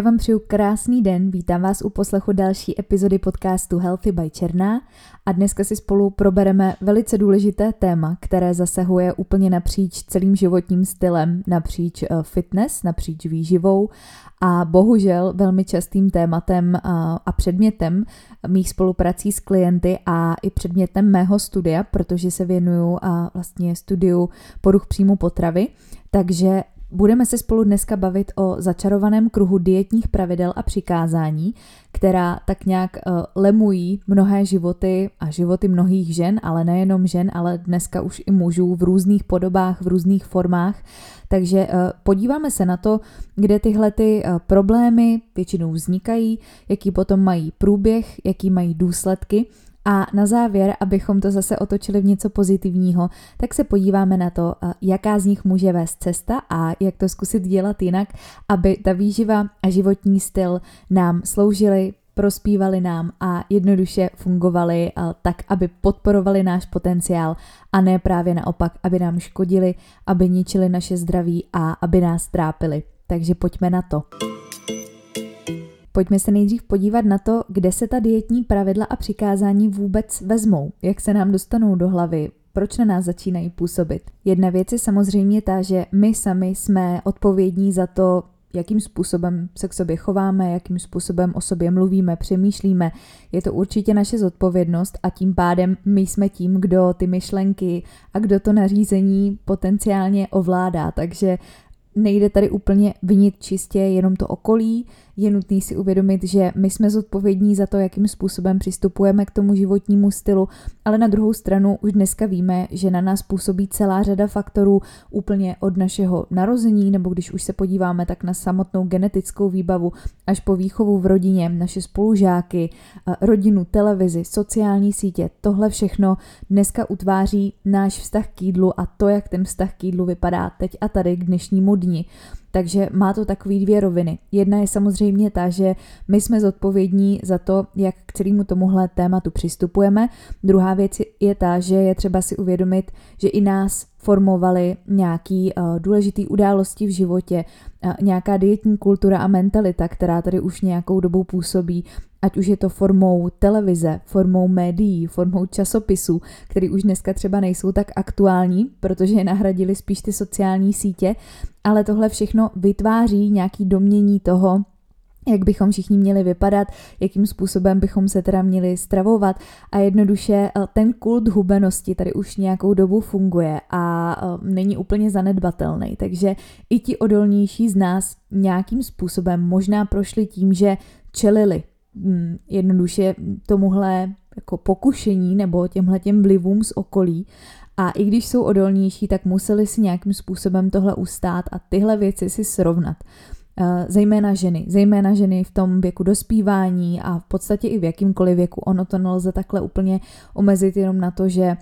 Já vám přeju krásný den, vítám vás u poslechu další epizody podcastu Healthy by Černá a dneska si spolu probereme velice důležité téma, které zasahuje úplně napříč celým životním stylem, napříč fitness, napříč výživou a bohužel velmi častým tématem a předmětem mých spoluprací s klienty a i předmětem mého studia, protože se věnuju a vlastně studiu poruch příjmu potravy, takže budeme se spolu dneska bavit o začarovaném kruhu dietních pravidel a přikázání, která tak nějak lemují mnohé životy a životy mnohých žen, ale nejenom žen, ale dneska už i mužů v různých podobách, v různých formách. Takže podíváme se na to, kde tyhle ty problémy většinou vznikají, jaký potom mají průběh, jaký mají důsledky. A na závěr, abychom to zase otočili v něco pozitivního, tak se podíváme na to, jaká z nich může vést cesta a jak to zkusit dělat jinak, aby ta výživa a životní styl nám sloužily, prospívaly nám a jednoduše fungovaly tak, aby podporovaly náš potenciál a ne právě naopak, aby nám škodili, aby ničili naše zdraví a aby nás trápili. Takže pojďme na to. Pojďme se nejdřív podívat na to, kde se ta dietní pravidla a přikázání vůbec vezmou, jak se nám dostanou do hlavy, proč na nás začínají působit. Jedna věc je samozřejmě ta, že my sami jsme odpovědní za to, jakým způsobem se k sobě chováme, jakým způsobem o sobě mluvíme, přemýšlíme. Je to určitě naše zodpovědnost a tím pádem my jsme tím, kdo ty myšlenky a kdo to nařízení potenciálně ovládá, takže nejde tady úplně vinit čistě jenom to okolí, je nutné si uvědomit, že my jsme zodpovědní za to, jakým způsobem přistupujeme k tomu životnímu stylu, ale na druhou stranu už dneska víme, že na nás působí celá řada faktorů úplně od našeho narození, nebo když už se podíváme tak na samotnou genetickou výbavu, až po výchovu v rodině, naše spolužáky, rodinu, televizi, sociální sítě, tohle všechno dneska utváří náš vztah k jídlu a to, jak ten vztah k jídlu vypadá teď a tady k dnešnímu dni. Takže má to takový dvě roviny. Jedna je samozřejmě ta, že my jsme zodpovědní za to, jak k celému tomuhle tématu přistupujeme. Druhá věc je ta, že je třeba si uvědomit, že i nás formovaly nějaké důležité události v životě, nějaká dietní kultura a mentalita, která tady už nějakou dobu působí, ať už je to formou televize, formou médií, formou časopisů, které už dneska třeba nejsou tak aktuální, protože je nahradili spíš ty sociální sítě, ale tohle všechno vytváří nějaké domnění toho, jak bychom všichni měli vypadat, jakým způsobem bychom se teda měli stravovat a jednoduše ten kult hubenosti tady už nějakou dobu funguje a není úplně zanedbatelný, takže i ti odolnější z nás nějakým způsobem možná prošli tím, že čelili jednoduše tomuhle jako pokušení nebo těmhletěm vlivům z okolí. A i když jsou odolnější, tak museli si nějakým způsobem tohle ustát a tyhle věci si srovnat. Zejména ženy v tom věku dospívání a v podstatě i v jakýmkoliv věku. Ono to nelze takhle úplně omezit jenom na to, že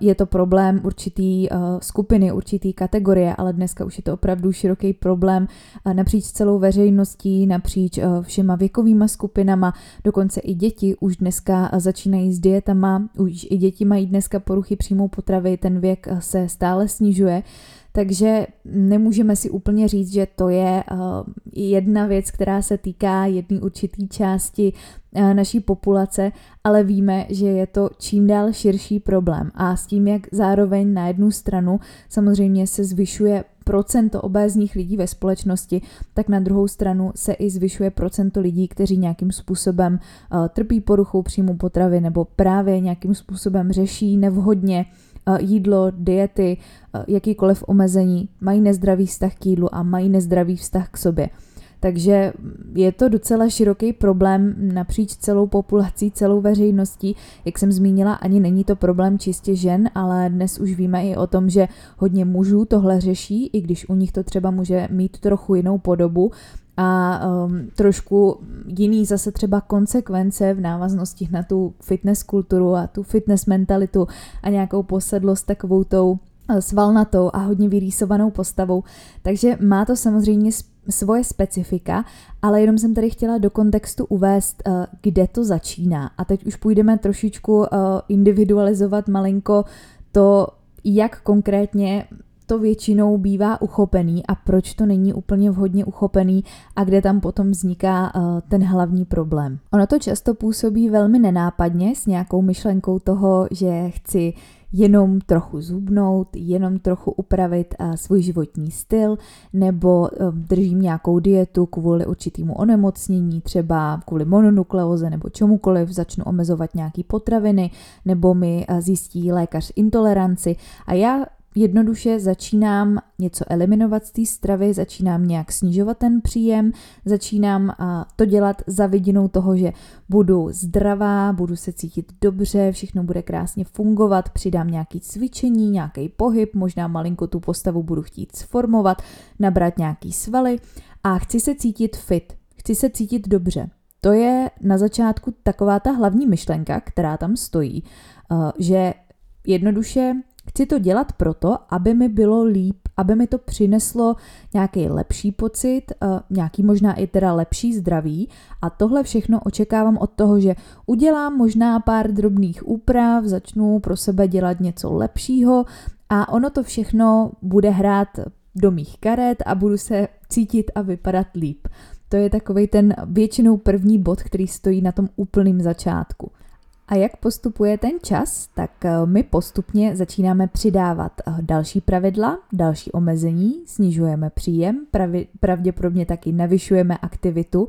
je to problém určitý skupiny, určitý kategorie, ale dneska už je to opravdu široký problém napříč celou veřejností, napříč všema věkovýma skupinama, dokonce i děti už dneska začínají s dietama, už i děti mají dneska poruchy příjmu potravy, ten věk se stále snižuje, takže nemůžeme si úplně říct, že to je jedna věc, která se týká jedné určité části naší populace, ale víme, že je to čím dál širší problém. A s tím, jak zároveň na jednu stranu samozřejmě se zvyšuje procento obézních lidí ve společnosti, tak na druhou stranu se i zvyšuje procento lidí, kteří nějakým způsobem trpí poruchou příjmu potravy nebo právě nějakým způsobem řeší nevhodně jídlo, diety, jakýkoliv omezení, mají nezdravý vztah k jídlu a mají nezdravý vztah k sobě. Takže je to docela široký problém napříč celou populací, celou veřejností. Jak jsem zmínila, ani není to problém čistě žen, ale dnes už víme i o tom, že hodně mužů tohle řeší, i když u nich to třeba může mít trochu jinou podobu a trošku jiný zase třeba konsekvence v návaznosti na tu fitness kulturu a tu fitness mentalitu a nějakou posedlost takovou tou svalnatou a hodně vyrýsovanou postavou. Takže má to samozřejmě svoje specifika, ale jenom jsem tady chtěla do kontextu uvést, kde to začíná. A teď už půjdeme trošičku individualizovat malinko to, jak konkrétně to většinou bývá uchopený a proč to není úplně vhodně uchopený a kde tam potom vzniká ten hlavní problém. Ono to často působí velmi nenápadně s nějakou myšlenkou toho, že chci jenom trochu zhubnout, jenom trochu upravit svůj životní styl, nebo držím nějakou dietu kvůli určitému onemocnění, třeba kvůli mononukleóze nebo čemukoliv, začnu omezovat nějaké potraviny, nebo mi zjistí lékař intoleranci a já jednoduše začínám něco eliminovat z té stravy, začínám nějak snižovat ten příjem, začínám to dělat za vidinou toho, že budu zdravá, budu se cítit dobře, všechno bude krásně fungovat, přidám nějaké cvičení, nějaký pohyb, možná malinko tu postavu budu chtít sformovat, nabrat nějaký svaly a chci se cítit fit, chci se cítit dobře. To je na začátku taková ta hlavní myšlenka, která tam stojí, že jednoduše chci to dělat proto, aby mi bylo líp, aby mi to přineslo nějaký lepší pocit, nějaký možná i teda lepší zdraví a tohle všechno očekávám od toho, že udělám možná pár drobných úprav, začnu pro sebe dělat něco lepšího a ono to všechno bude hrát do mých karet a budu se cítit a vypadat líp. To je takovej ten většinou první bod, který stojí na tom úplném začátku. A jak postupuje ten čas, tak my postupně začínáme přidávat další pravidla, další omezení, snižujeme příjem, pravděpodobně taky navyšujeme aktivitu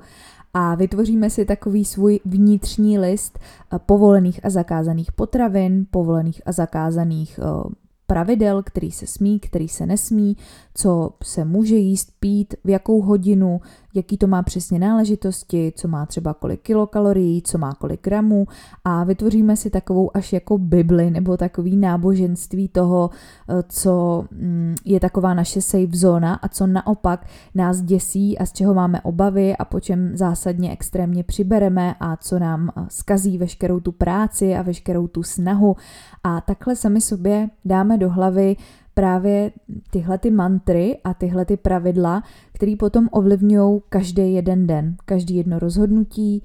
a vytvoříme si takový svůj vnitřní list povolených a zakázaných potravin, povolených a zakázaných pravidel, který se smí, který se nesmí, co se může jíst, pít, v jakou hodinu, jaký to má přesně náležitosti, co má třeba kolik kilokalorií, co má kolik gramů a vytvoříme si takovou až jako Bibli nebo takový náboženství toho, co je taková naše safe zóna a co naopak nás děsí a z čeho máme obavy a po čem zásadně extrémně přibereme a co nám zkazí veškerou tu práci a veškerou tu snahu a takhle sami sobě dáme do hlavy právě tyhle ty mantry a tyhle ty pravidla, které potom ovlivňují každý jeden den, každý jedno rozhodnutí,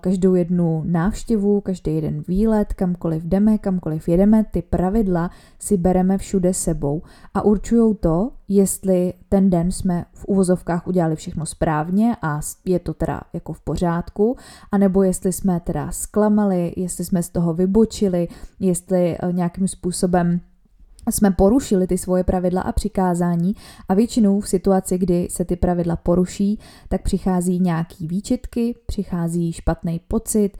každou jednu návštěvu, každý jeden výlet, kamkoliv jdeme, kamkoliv jedeme, ty pravidla si bereme všude sebou a určují to, jestli ten den jsme v uvozovkách udělali všechno správně a je to teda jako v pořádku, anebo jestli jsme teda zklamali, jestli jsme z toho vybočili, jestli nějakým způsobem jsme porušili ty svoje pravidla a přikázání a většinou v situaci, kdy se ty pravidla poruší, tak přichází nějaký výčitky, přichází špatný pocit,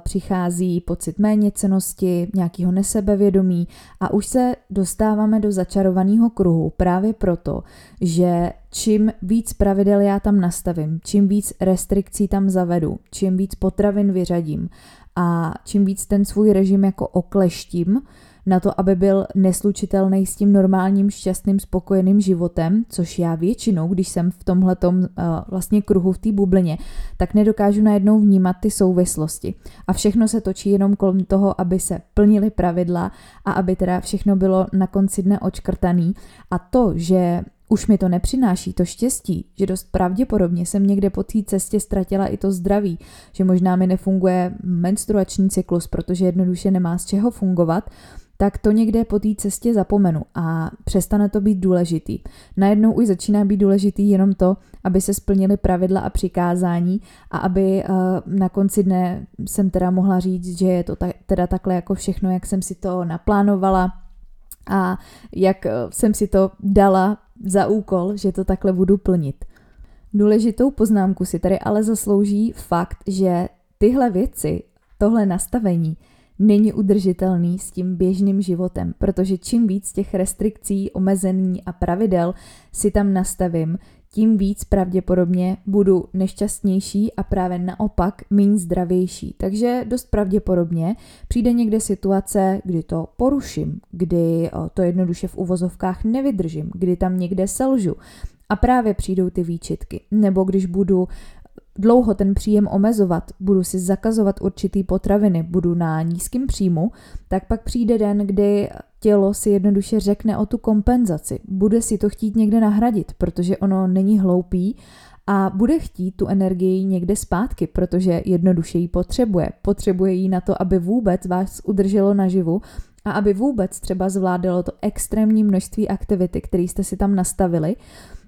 přichází pocit méněcenosti, nějakého nesebevědomí a už se dostáváme do začarovaného kruhu právě proto, že čím víc pravidel já tam nastavím, čím víc restrikcí tam zavedu, čím víc potravin vyřadím a čím víc ten svůj režim jako okleštím, na to, aby byl neslučitelný s tím normálním, šťastným, spokojeným životem, což já většinou, když jsem v tomhletom vlastně kruhu v té bublině, tak nedokážu najednou vnímat ty souvislosti. A všechno se točí jenom kolem toho, aby se plnily pravidla a aby teda všechno bylo na konci dne očkrtaný. A to, že už mi to nepřináší to štěstí, že dost pravděpodobně jsem někde po té cestě ztratila i to zdraví, že možná mi nefunguje menstruační cyklus, protože jednoduše nemá z čeho fungovat, tak to někde po té cestě zapomenu a přestane to být důležitý. Najednou už začíná být důležitý jenom to, aby se splnily pravidla a přikázání a aby na konci dne jsem teda mohla říct, že je to teda takhle jako všechno, jak jsem si to naplánovala a jak jsem si to dala za úkol, že to takhle budu plnit. Důležitou poznámku si tady ale zaslouží fakt, že tyhle věci, tohle nastavení, není udržitelný s tím běžným životem, protože čím víc těch restrikcí, omezení a pravidel si tam nastavím, tím víc pravděpodobně budu nešťastnější a právě naopak méně zdravější. Takže dost pravděpodobně přijde někde situace, kdy to poruším, kdy to jednoduše v uvozovkách nevydržím, kdy tam někde selžu a právě přijdou ty výčitky. Nebo když budu dlouho ten příjem omezovat, budu si zakazovat určitý potraviny, budu na nízkém příjmu, tak pak přijde den, kdy tělo si jednoduše řekne o tu kompenzaci. Bude si to chtít někde nahradit, protože ono není hloupý a bude chtít tu energii někde zpátky, protože jednoduše ji potřebuje. Potřebuje ji na to, aby vůbec vás udrželo naživu A aby vůbec třeba zvládalo to extrémní množství aktivity, které jste si tam nastavili,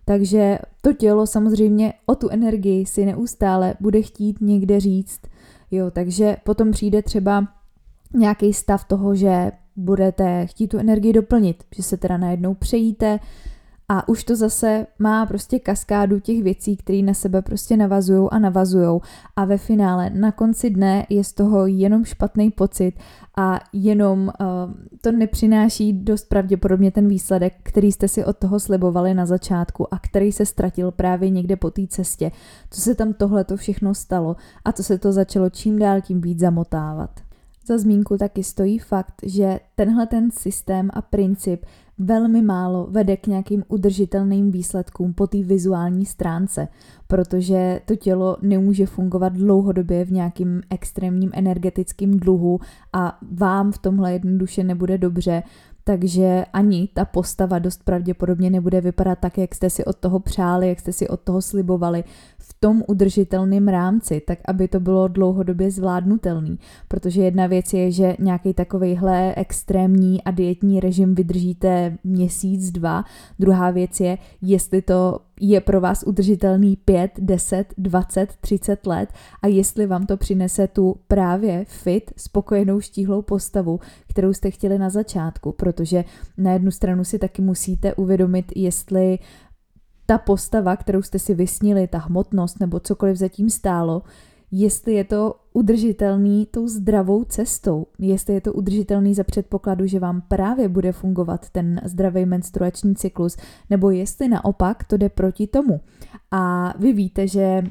takže to tělo samozřejmě o tu energii si neustále bude chtít někde říct. Jo, takže potom přijde třeba nějaký stav toho, že budete chtít tu energii doplnit, že se teda najednou přejíte a už to zase má prostě kaskádu těch věcí, které na sebe prostě navazujou a ve finále na konci dne je z toho jenom špatný pocit a jenom to nepřináší dost pravděpodobně ten výsledek, který jste si od toho slibovali na začátku a který se ztratil právě někde po té cestě. Co se tam tohleto všechno stalo a co se to začalo čím dál tím víc zamotávat. Za zmínku taky stojí fakt, že tenhle ten systém a princip velmi málo vede k nějakým udržitelným výsledkům po té vizuální stránce, protože to tělo nemůže fungovat dlouhodobě v nějakým extrémním energetickým dluhu a vám v tomhle jednoduše nebude dobře, takže ani ta postava dost pravděpodobně nebude vypadat tak, jak jste si od toho přáli, jak jste si od toho slibovali v tom udržitelném rámci, tak aby to bylo dlouhodobě zvládnutelný. Protože jedna věc je, že nějaký takovejhle extrémní a dietní režim vydržíte měsíc, dva. Druhá věc je, jestli to je pro vás udržitelný 5, 10, 20, 30 let a jestli vám to přinese tu právě fit, spokojenou, štíhlou postavu, kterou jste chtěli na začátku, protože na jednu stranu si taky musíte uvědomit, jestli ta postava, kterou jste si vysnili, ta hmotnost nebo cokoliv zatím stálo, jestli je to udržitelný tou zdravou cestou, jestli je to udržitelný za předpokladu, že vám právě bude fungovat ten zdravý menstruační cyklus, nebo jestli naopak to jde proti tomu. A vy víte, že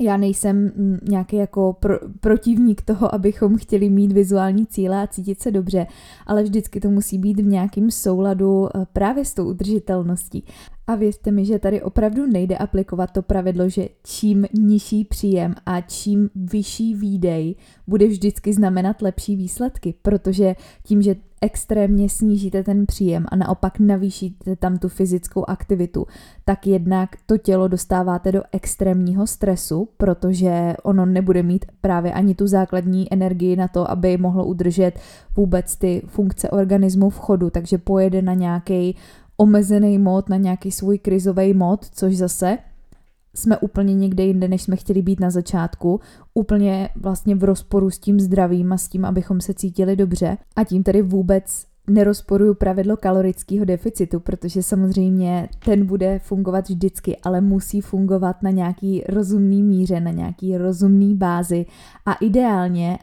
já nejsem nějaký jako protivník toho, abychom chtěli mít vizuální cíle a cítit se dobře, ale vždycky to musí být v nějakém souladu právě s tou udržitelností. A věřte mi, že tady opravdu nejde aplikovat to pravidlo, že čím nižší příjem a čím vyšší výdej bude vždycky znamenat lepší výsledky, protože tím, že extrémně snížíte ten příjem a naopak navýšíte tam tu fyzickou aktivitu, tak jednak to tělo dostáváte do extrémního stresu, protože ono nebude mít právě ani tu základní energii na to, aby mohlo udržet vůbec ty funkce organismu v chodu, takže pojede na nějaký omezený mód, na nějaký svůj krizový mód, což zase jsme úplně někde jinde, než jsme chtěli být na začátku, úplně vlastně v rozporu s tím zdravím a s tím, abychom se cítili dobře. A tím tedy vůbec nerozporuju pravidlo kalorického deficitu, protože samozřejmě ten bude fungovat vždycky, ale musí fungovat na nějaký rozumný míře, na nějaký rozumný bázi a ideálně,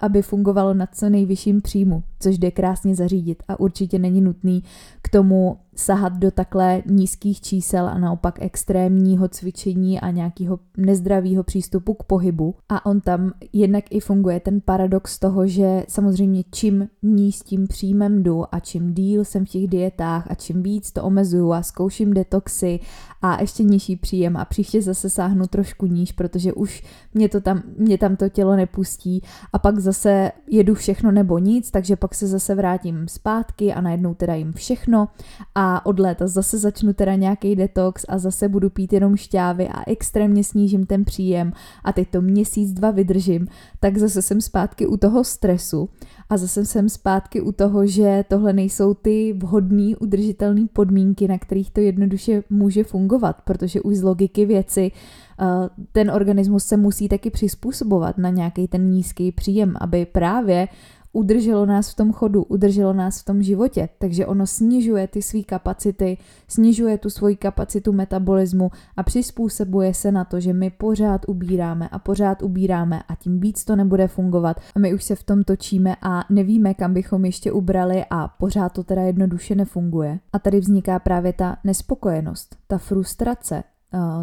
aby fungovalo na co nejvyšším příjmu, což jde krásně zařídit a určitě není nutný k tomu sahat do takhle nízkých čísel a naopak extrémního cvičení a nějakého nezdravého přístupu k pohybu. A on tam jednak i funguje ten paradox toho, že samozřejmě čím níž tím příjmem jdu a čím díl jsem v těch dietách a čím víc to omezuju a zkouším detoxy a ještě nižší příjem a příště zase sáhnu trošku níž, protože už mě tam to tělo nepustí a pak zase jedu všechno nebo nic, takže pak se zase vrátím zpátky a najednou teda jim všechno a od léta zase začnu teda nějaký detox a zase budu pít jenom šťávy a extrémně snížím ten příjem a teď to měsíc, dva vydržím, tak zase jsem zpátky u toho stresu a zase jsem zpátky u toho, že tohle nejsou ty vhodné udržitelné podmínky, na kterých to jednoduše může fungovat, protože už z logiky věci ten organismus se musí taky přizpůsobovat na nějaký ten nízký příjem, aby právě udrželo nás v tom chodu, udrželo nás v tom životě, takže ono snižuje ty své kapacity, snižuje tu svoji kapacitu metabolismu a přizpůsobuje se na to, že my pořád ubíráme a tím víc to nebude fungovat a my už se v tom točíme a nevíme, kam bychom ještě ubrali a pořád to teda jednoduše nefunguje. A tady vzniká právě ta nespokojenost, ta frustrace,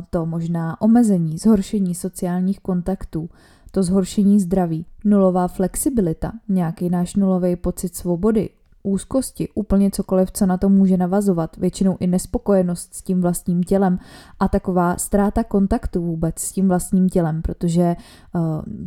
to možná omezení, zhoršení sociálních kontaktů, to zhoršení zdraví, nulová flexibilita, nějaký náš nulový pocit svobody, úzkosti, úplně cokoliv, co na to může navazovat, většinou i nespokojenost s tím vlastním tělem a taková ztráta kontaktu vůbec s tím vlastním tělem, protože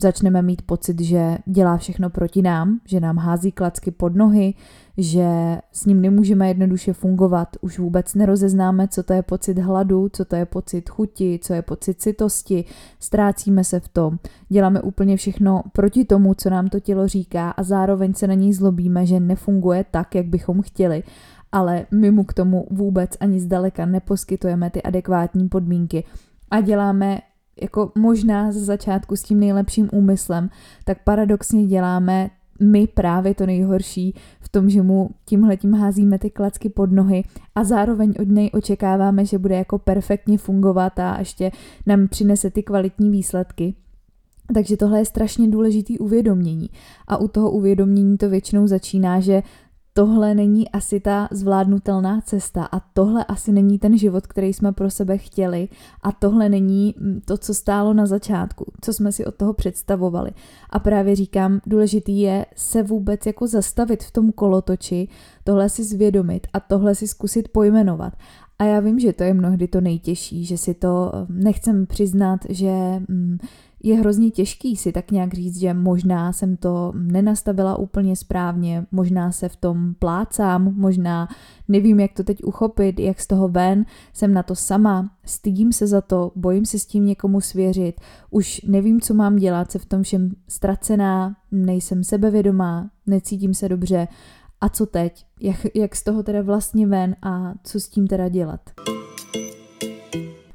začneme mít pocit, že dělá všechno proti nám, že nám hází klacky pod nohy, že s ním nemůžeme jednoduše fungovat, už vůbec nerozeznáme, co to je pocit hladu, co to je pocit chuti, co je pocit sytosti, ztrácíme se v tom, děláme úplně všechno proti tomu, co nám to tělo říká a zároveň se na něj zlobíme, že nefunguje tak, jak bychom chtěli, ale my mu k tomu vůbec ani zdaleka neposkytujeme ty adekvátní podmínky a děláme jako možná ze začátku s tím nejlepším úmyslem, tak paradoxně děláme my právě to nejhorší v tom, že mu tímhletím házíme ty klacky pod nohy a zároveň od něj očekáváme, že bude jako perfektně fungovat a ještě nám přinese ty kvalitní výsledky. Takže tohle je strašně důležitý uvědomění a u toho uvědomění to většinou začíná, že tohle není asi ta zvládnutelná cesta a tohle asi není ten život, který jsme pro sebe chtěli a tohle není to, co stálo na začátku, co jsme si od toho představovali. A právě říkám, důležitý je se vůbec jako zastavit v tom kolotoči, tohle si zvědomit a tohle si zkusit pojmenovat. A já vím, že to je mnohdy to nejtěžší, že si to nechcem přiznat, že je hrozně těžký si tak nějak říct, že možná jsem to nenastavila úplně správně, možná se v tom plácám, možná nevím, jak to teď uchopit, jak z toho ven, jsem na to sama, stydím se za to, bojím se s tím někomu svěřit, už nevím, co mám dělat, se v tom všem ztracená, nejsem sebevědomá, necítím se dobře a co teď, jak z toho teda vlastně ven a co s tím teda dělat.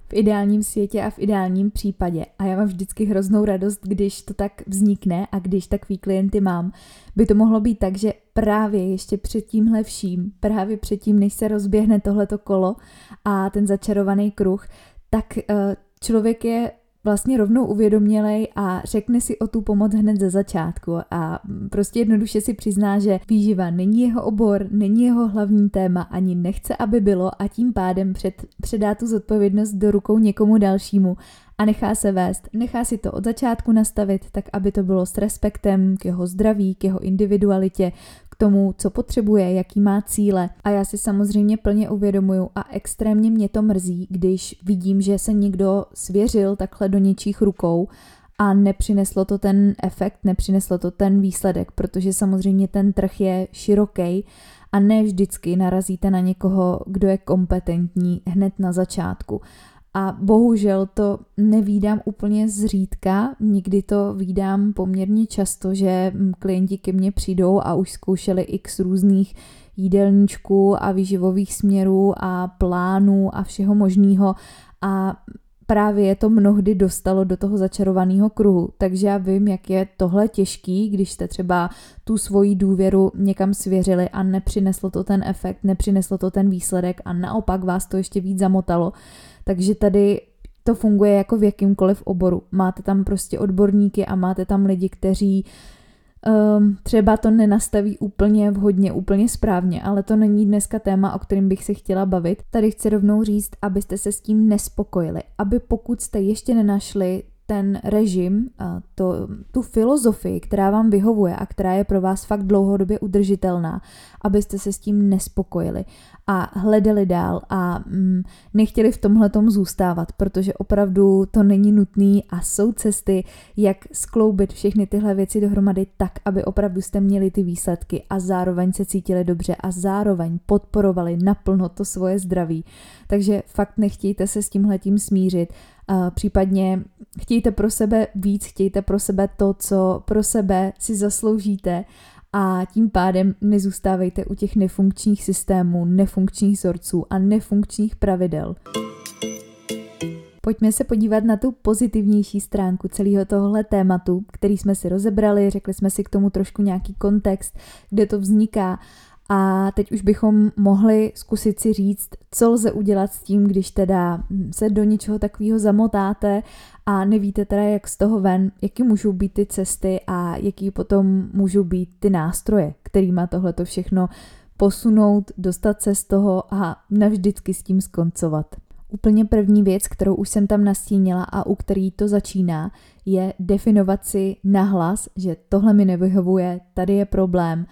V ideálním světě a v ideálním případě. A já mám vždycky hroznou radost, když to tak vznikne a když takový klienty mám. By to mohlo být tak, že právě ještě před tímhle vším, právě před tím, než se rozběhne tohleto kolo a ten začarovaný kruh, tak člověk je vlastně rovnou uvědomělej a řekne si o tu pomoc hned ze začátku a prostě jednoduše si přizná, že výživa není jeho obor, není jeho hlavní téma, ani nechce, aby bylo a tím pádem předá tu zodpovědnost do rukou někomu dalšímu a nechá se vést, nechá si to od začátku nastavit tak, aby to bylo s respektem k jeho zdraví, k jeho individualitě, tomu, co potřebuje, jaký má cíle. A já si samozřejmě plně uvědomuju a extrémně mě to mrzí, když vidím, že se někdo svěřil takhle do něčích rukou a nepřineslo to ten efekt, nepřineslo to ten výsledek, protože samozřejmě ten trh je široký a ne vždycky narazíte na někoho, kdo je kompetentní hned na začátku. A bohužel to nevídám úplně zřídka, nikdy to vídám poměrně často, že klienti ke mně přijdou a už zkoušeli x různých jídelníčků a výživových směrů a plánů a všeho možného a právě je to mnohdy dostalo do toho začarovaného kruhu, takže já vím, jak je tohle těžký, když jste třeba tu svoji důvěru někam svěřili a nepřineslo to ten efekt, nepřineslo to ten výsledek a naopak vás to ještě víc zamotalo. Takže tady to funguje jako v jakýmkoliv oboru. Máte tam prostě odborníky a máte tam lidi, kteří třeba to nenastaví úplně vhodně, úplně správně, ale to není dneska téma, o kterém bych se chtěla bavit. Tady chci rovnou říct, abyste se s tím nespokojili, aby pokud jste ještě nenašli ten režim, tu filozofii, která vám vyhovuje a která je pro vás fakt dlouhodobě udržitelná, abyste se s tím nespokojili a hledali dál a nechtěli v tomhletom zůstávat, protože opravdu to není nutné a jsou cesty, jak skloubit všechny tyhle věci dohromady tak, aby opravdu jste měli ty výsledky a zároveň se cítili dobře a zároveň podporovali naplno to svoje zdraví. Takže fakt nechtějte se s tímhletím smířit, případně chtějte pro sebe víc, chtějte pro sebe to, co pro sebe si zasloužíte a tím pádem nezůstávejte u těch nefunkčních systémů, nefunkčních vzorců a nefunkčních pravidel. Pojďme se podívat na tu pozitivnější stránku celého tohohle tématu, který jsme si rozebrali, řekli jsme si k tomu trošku nějaký kontext, kde to vzniká. A teď už bychom mohli zkusit si říct, co lze udělat s tím, když teda se do něčeho takového zamotáte a nevíte teda, jak z toho ven, jaký můžou být ty cesty a jaký potom můžou být ty nástroje, kterýma tohleto všechno posunout, dostat se z toho a navždycky s tím skoncovat. Úplně první věc, kterou už jsem tam nastínila a u který to začíná, je definovat si nahlas, že tohle mi nevyhovuje, tady je problém,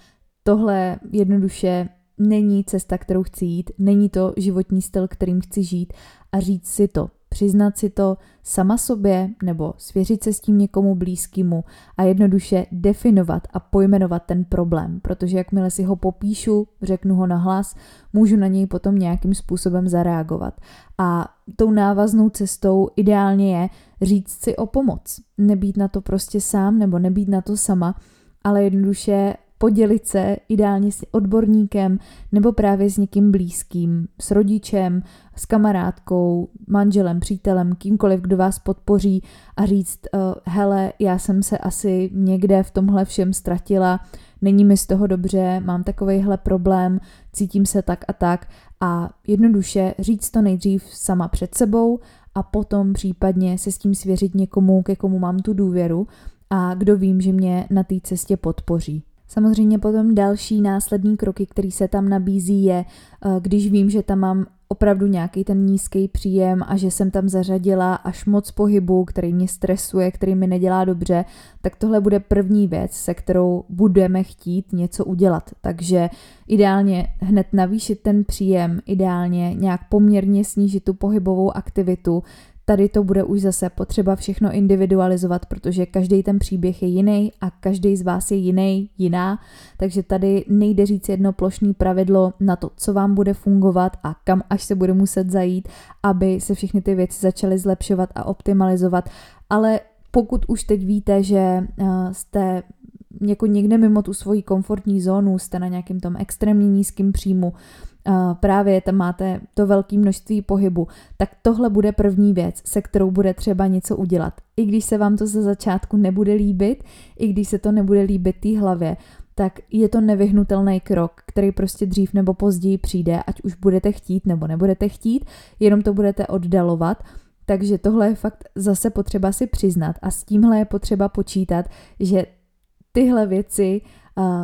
tohle jednoduše není cesta, kterou chci jít, není to životní styl, kterým chci žít a říct si to. přiznat si to sama sobě nebo svěřit se s tím někomu blízkému a jednoduše definovat a pojmenovat ten problém, protože jakmile si ho popíšu, řeknu ho nahlas, můžu na něj potom nějakým způsobem zareagovat. A tou návaznou cestou ideálně je říct si o pomoc. Nebýt na to prostě sám nebo nebýt na to sama, ale jednoduše podělit se ideálně s odborníkem nebo právě s někým blízkým, s rodičem, s kamarádkou, manželem, přítelem, kýmkoliv, kdo vás podpoří a říct, hele, já jsem se asi někde v tomhle všem ztratila, není mi z toho dobře, mám takovejhle problém, cítím se tak a tak a jednoduše říct to nejdřív sama před sebou a potom případně se s tím svěřit někomu, ke komu mám tu důvěru a kdo vím, že mě na té cestě podpoří. Samozřejmě potom další následní kroky, který se tam nabízí, je, když vím, že tam mám opravdu nějaký ten nízký příjem a že jsem tam zařadila až moc pohybu, který mě stresuje, který mi nedělá dobře, tak tohle bude první věc, se kterou budeme chtít něco udělat. Takže ideálně hned navýšit ten příjem, ideálně nějak poměrně snížit tu pohybovou aktivitu. Tady to bude už zase potřeba všechno individualizovat, protože každý ten příběh je jiný a každý z vás je jiná, takže tady nejde říct jedno plošné pravidlo na to, co vám bude fungovat a kam až se bude muset zajít, aby se všechny ty věci začaly zlepšovat a optimalizovat, ale pokud už teď víte, že jste někde mimo tu svoji komfortní zónu, jste na nějakém tom extrémně nízkém příjmu, právě tam máte to velké množství pohybu, tak tohle bude první věc, se kterou bude třeba něco udělat. I když se vám to ze začátku nebude líbit, i když se to nebude líbit té hlavě, tak je to nevyhnutelný krok, který prostě dřív nebo později přijde, ať už budete chtít nebo nebudete chtít, jenom to budete oddalovat. Takže tohle je fakt zase potřeba si přiznat a s tímhle je potřeba počítat, že tyhle věci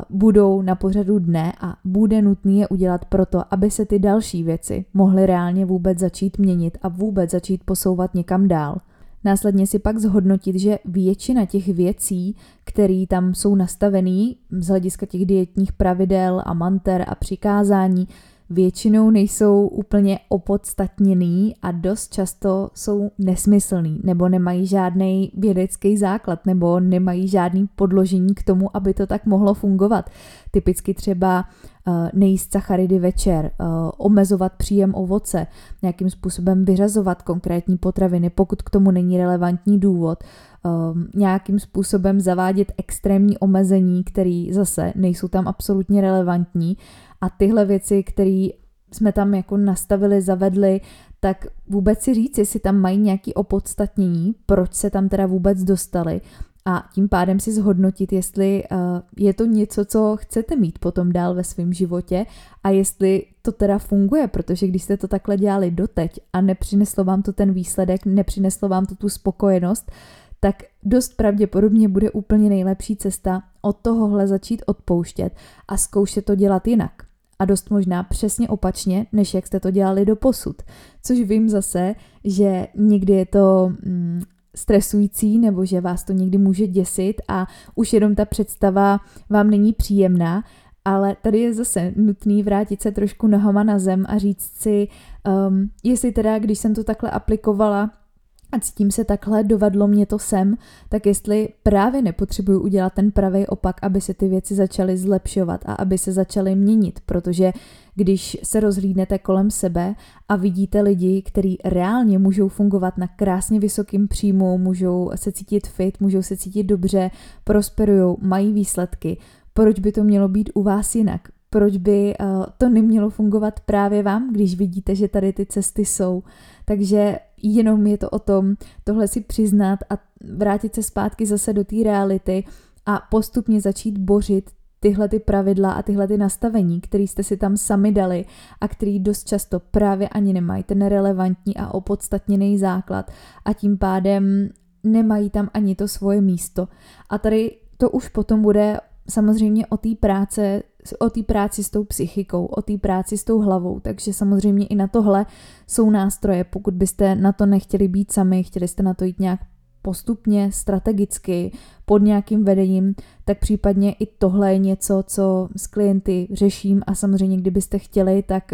budou na pořadu dne a bude nutné je udělat proto, aby se ty další věci mohly reálně vůbec začít měnit a vůbec začít posouvat někam dál. Následně si pak zhodnotit, že většina těch věcí, které tam jsou nastavené z hlediska těch dietních pravidel a manter a přikázání, většinou nejsou úplně opodstatněný a dost často jsou nesmyslný nebo nemají žádný vědecký základ nebo nemají žádný podložení k tomu, aby to tak mohlo fungovat. Typicky třeba nejíst sacharidy večer, omezovat příjem ovoce, nějakým způsobem vyřazovat konkrétní potraviny, pokud k tomu není relevantní důvod, nějakým způsobem zavádět extrémní omezení, které zase nejsou tam absolutně relevantní. A tyhle věci, které jsme tam jako nastavili, zavedli, tak vůbec si říct, jestli tam mají nějaké opodstatnění, proč se tam teda vůbec dostali a tím pádem si zhodnotit, jestli je to něco, co chcete mít potom dál ve svém životě a jestli to teda funguje, protože když jste to takhle dělali doteď a nepřineslo vám to ten výsledek, nepřineslo vám to tu spokojenost, tak dost pravděpodobně bude úplně nejlepší cesta od tohohle začít odpouštět a zkoušet to dělat jinak. A dost možná přesně opačně, než jak jste to dělali doposud. Což vím zase, že někdy je to stresující nebo že vás to někdy může děsit a už jenom ta představa vám není příjemná, ale tady je zase nutný vrátit se trošku nohama na zem a říct si, jestli teda, když jsem to takhle aplikovala, a cítím se takhle, dovadlo mě to sem, tak jestli právě nepotřebuju udělat ten pravý opak, aby se ty věci začaly zlepšovat a aby se začaly měnit, protože když se rozhlídnete kolem sebe a vidíte lidi, kteří reálně můžou fungovat na krásně vysokým příjmu, můžou se cítit fit, můžou se cítit dobře, prosperujou, mají výsledky, proč by to mělo být u vás jinak? Proč by to nemělo fungovat právě vám, když vidíte, že tady ty cesty jsou. Takže jenom je to o tom tohle si přiznat a vrátit se zpátky zase do té reality a postupně začít bořit tyhle ty pravidla a tyhle ty nastavení, které jste si tam sami dali a které dost často právě ani nemají ten relevantní a opodstatněný základ a tím pádem nemají tam ani to svoje místo. A tady to už potom bude samozřejmě o té práci s tou psychikou, o té práci s tou hlavou, takže samozřejmě i na tohle jsou nástroje, pokud byste na to nechtěli být sami, chtěli jste na to jít nějak postupně, strategicky, pod nějakým vedením, tak případně i tohle je něco, co s klienty řeším a samozřejmě, kdybyste chtěli, tak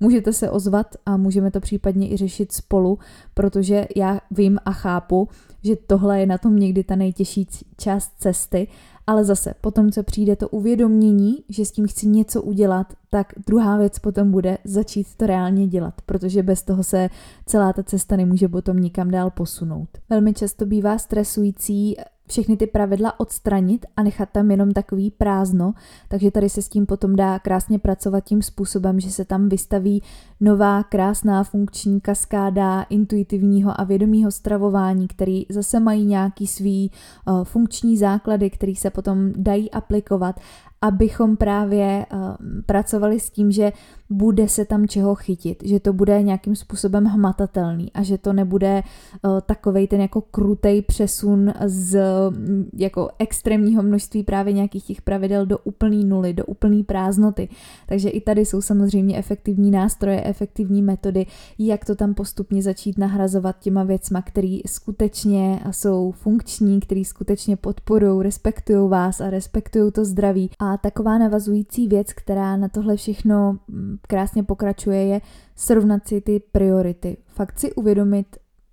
můžete se ozvat a můžeme to případně i řešit spolu, protože já vím a chápu, že tohle je na tom někdy ta nejtěžší část cesty, ale zase potom, co přijde to uvědomění, že s tím chci něco udělat, tak druhá věc potom bude začít to reálně dělat, protože bez toho se celá ta cesta nemůže potom nikam dál posunout. Velmi často bývá stresující všechny ty pravidla odstranit a nechat tam jenom takový prázdno, takže tady se s tím potom dá krásně pracovat tím způsobem, že se tam vystaví nová krásná funkční kaskáda intuitivního a vědomího stravování, který zase mají nějaký svý funkční základy, který se potom dají aplikovat, abychom právě pracovali s tím, že bude se tam čeho chytit, že to bude nějakým způsobem hmatatelný a že to nebude takovej ten jako krutej přesun z jako extrémního množství právě nějakých těch pravidel do úplný nuly, do úplný prázdnoty. Takže i tady jsou samozřejmě efektivní nástroje, efektivní metody, jak to tam postupně začít nahrazovat těma věcma, které skutečně jsou funkční, které skutečně podporují, respektují vás a respektují to zdraví. A taková navazující věc, která na tohle všechno krásně pokračuje, je srovnat si ty priority. Fakt si uvědomit,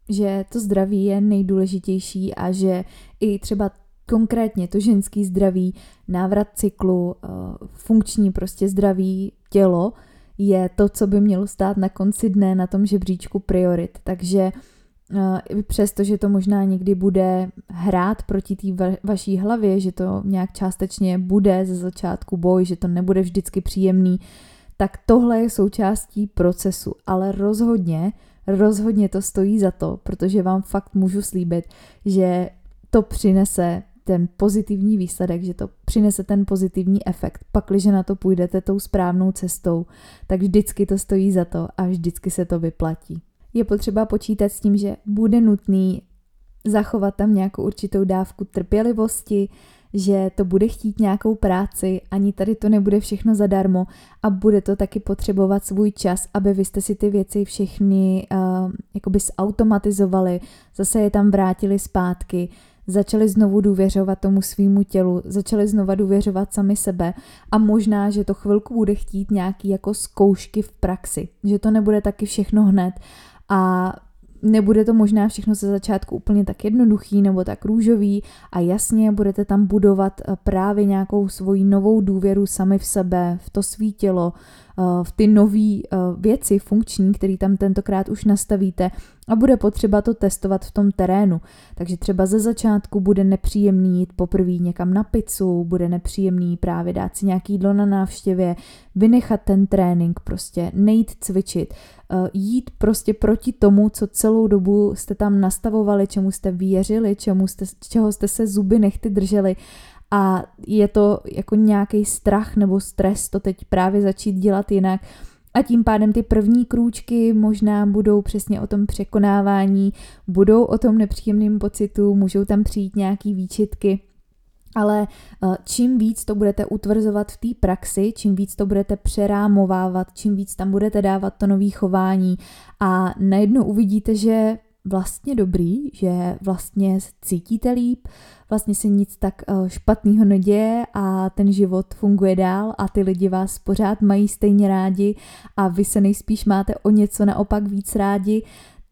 že to zdraví je nejdůležitější a že i třeba konkrétně to ženský zdraví, návrat cyklu, funkční prostě zdraví tělo je to, co by mělo stát na konci dne na tom žebříčku priorit. Takže přestože to možná někdy bude hrát proti té vaší hlavě, že to nějak částečně bude ze začátku boj, že to nebude vždycky příjemný, tak tohle je součástí procesu, ale rozhodně to stojí za to, protože vám fakt můžu slíbit, že to přinese ten pozitivní výsledek, že to přinese ten pozitivní efekt. Pakliže na to půjdete tou správnou cestou, tak vždycky to stojí za to a vždycky se to vyplatí. Je potřeba počítat s tím, že bude nutný zachovat tam nějakou určitou dávku trpělivosti, že to bude chtít nějakou práci, ani tady to nebude všechno zadarmo a bude to taky potřebovat svůj čas, aby vy jste si ty věci všechny jakoby zautomatizovali, zase je tam vrátili zpátky, začali znovu důvěřovat tomu svýmu tělu, začali znova důvěřovat sami sebe a možná, že to chvilku bude chtít nějaký jako zkoušky v praxi, že to nebude taky všechno hned a nebude to možná všechno ze začátku úplně tak jednoduchý nebo tak růžový a jasně budete tam budovat právě nějakou svoji novou důvěru sami v sebe, v to svý tělo, v ty nové věci funkční, které tam tentokrát už nastavíte a bude potřeba to testovat v tom terénu. Takže třeba ze začátku bude nepříjemný jít poprvé někam na pizzu, bude nepříjemný právě dát si nějaký jídlo na návštěvě, vynechat ten trénink prostě, nejít cvičit, jít prostě proti tomu, co celou dobu jste tam nastavovali, čemu jste věřili, čeho jste se zuby nechty drželi. A je to jako nějaký strach nebo stres to teď právě začít dělat jinak. A tím pádem ty první krůčky možná budou přesně o tom překonávání, budou o tom nepříjemném pocitu, můžou tam přijít nějaký výčitky. Ale čím víc to budete utvrzovat v té praxi, čím víc to budete přerámovávat, čím víc tam budete dávat to nový chování a najednou uvidíte, že vlastně dobrý, že vlastně cítíte líp, vlastně se nic tak špatného neděje a ten život funguje dál a ty lidi vás pořád mají stejně rádi a vy se nejspíš máte o něco naopak víc rádi,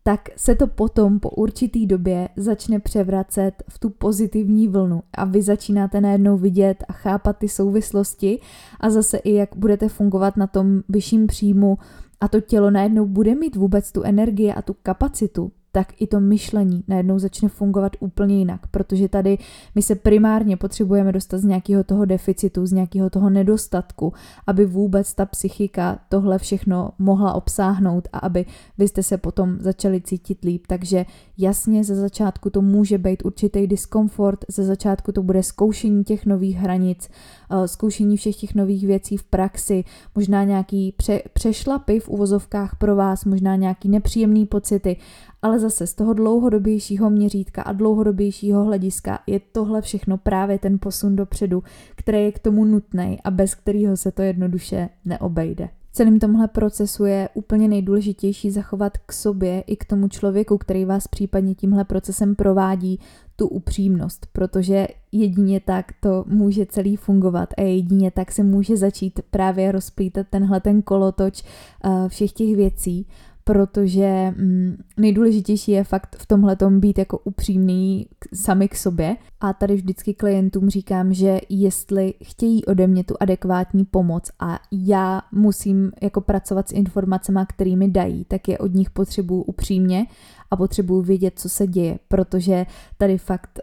tak se to potom po určitý době začne převracet v tu pozitivní vlnu a vy začínáte najednou vidět a chápat ty souvislosti a zase i jak budete fungovat na tom vyšším příjmu a to tělo najednou bude mít vůbec tu energii a tu kapacitu, tak i to myšlení najednou začne fungovat úplně jinak, protože tady my se primárně potřebujeme dostat z nějakého toho deficitu, z nějakého toho nedostatku, aby vůbec ta psychika tohle všechno mohla obsáhnout a aby vy jste se potom začali cítit líp. Takže jasně ze začátku to může být určitý diskomfort, ze začátku to bude zkoušení těch nových hranic, zkoušení všech těch nových věcí v praxi, možná nějaký přešlapy v uvozovkách pro vás, možná nějaký nepříjemný pocity, ale zase z toho dlouhodobějšího měřítka a dlouhodobějšího hlediska je tohle všechno právě ten posun dopředu, který je k tomu nutný a bez kterého se to jednoduše neobejde. celém tomhle procesu je úplně nejdůležitější zachovat k sobě i k tomu člověku, který vás případně tímhle procesem provádí, tu upřímnost, protože jedině tak to může celý fungovat a jedině tak se může začít právě rozplítat tenhle ten kolotoč všech těch věcí, protože nejdůležitější je fakt v tomhletom být jako upřímný sami k sobě. A tady vždycky klientům říkám, že jestli chtějí ode mě tu adekvátní pomoc a já musím jako pracovat s informacemi, které mi dají, tak je od nich potřebuju upřímně a potřebuju vědět, co se děje, protože tady fakt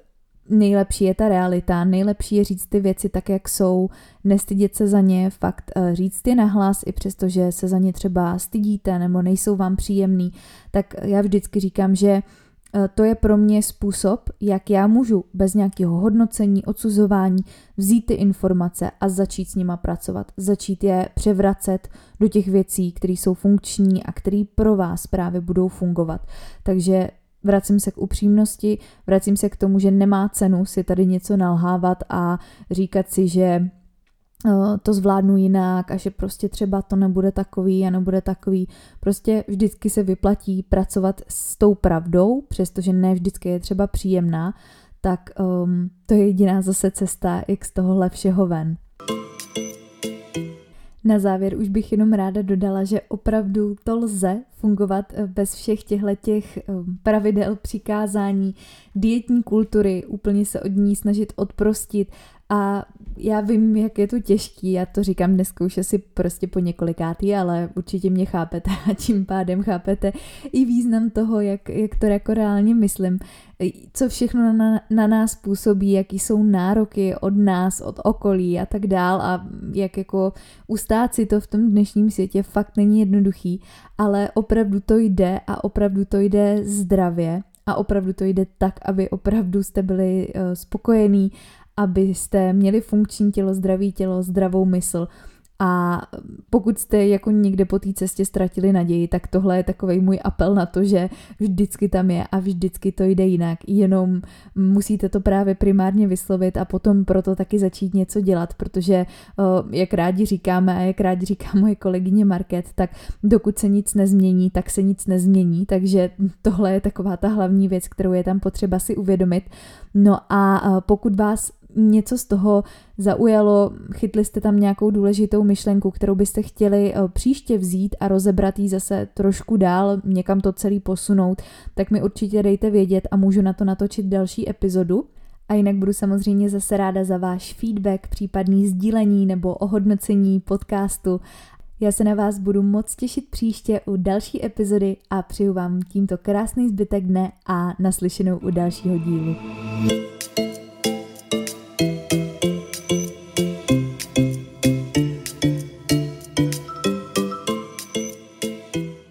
nejlepší je ta realita, nejlepší je říct ty věci tak, jak jsou, nestydět se za ně, fakt říct je nahlas, i přesto, že se za ně třeba stydíte nebo nejsou vám příjemný, tak já vždycky říkám, že to je pro mě způsob, jak já můžu bez nějakého hodnocení, odsuzování vzít ty informace a začít s nima pracovat, začít je převracet do těch věcí, které jsou funkční a které pro vás právě budou fungovat. Takže vracím se k upřímnosti, vracím se k tomu, že nemá cenu si tady něco nalhávat a říkat si, že to zvládnu jinak a že prostě třeba to nebude takový a nebude takový. Prostě vždycky se vyplatí pracovat s tou pravdou, přestože ne vždycky je třeba příjemná, tak to je jediná zase cesta, jak z tohohle všeho ven. Na závěr už bych jenom ráda dodala, že opravdu to lze fungovat bez všech těchhletěch pravidel, přikázání, dietní kultury, úplně se od ní snažit odprostit a já vím, jak je to těžký, já to říkám dneska už asi prostě po několikátý, ale určitě mě chápete a tím pádem chápete i význam toho, jak to jako reálně myslím, co všechno na nás působí, jaký jsou nároky od nás, od okolí a tak dál a jak jako ustát si to v tom dnešním světě fakt není jednoduchý, ale opravdu to jde a opravdu to jde zdravě a opravdu to jde tak, aby opravdu jste byli spokojení, abyste měli funkční tělo, zdravé tělo, zdravou mysl. A pokud jste jako někde po té cestě ztratili naději, tak tohle je takovej můj apel na to, že vždycky tam je a vždycky to jde jinak. Jenom musíte to právě primárně vyslovit a potom proto taky začít něco dělat, protože jak rádi říkáme a jak rádi říká moje kolegyně Market, tak dokud se nic nezmění, tak se nic nezmění. Takže tohle je taková ta hlavní věc, kterou je tam potřeba si uvědomit. No a pokud vás něco z toho zaujalo, chytli jste tam nějakou důležitou myšlenku, kterou byste chtěli příště vzít a rozebrat ji zase trošku dál, někam to celý posunout, tak mi určitě dejte vědět a můžu na to natočit další epizodu. A jinak budu samozřejmě zase ráda za váš feedback, případný sdílení nebo ohodnocení podcastu. Já se na vás budu moc těšit příště u další epizody a přeju vám tímto krásný zbytek dne a naslyšenou u dalšího dílu.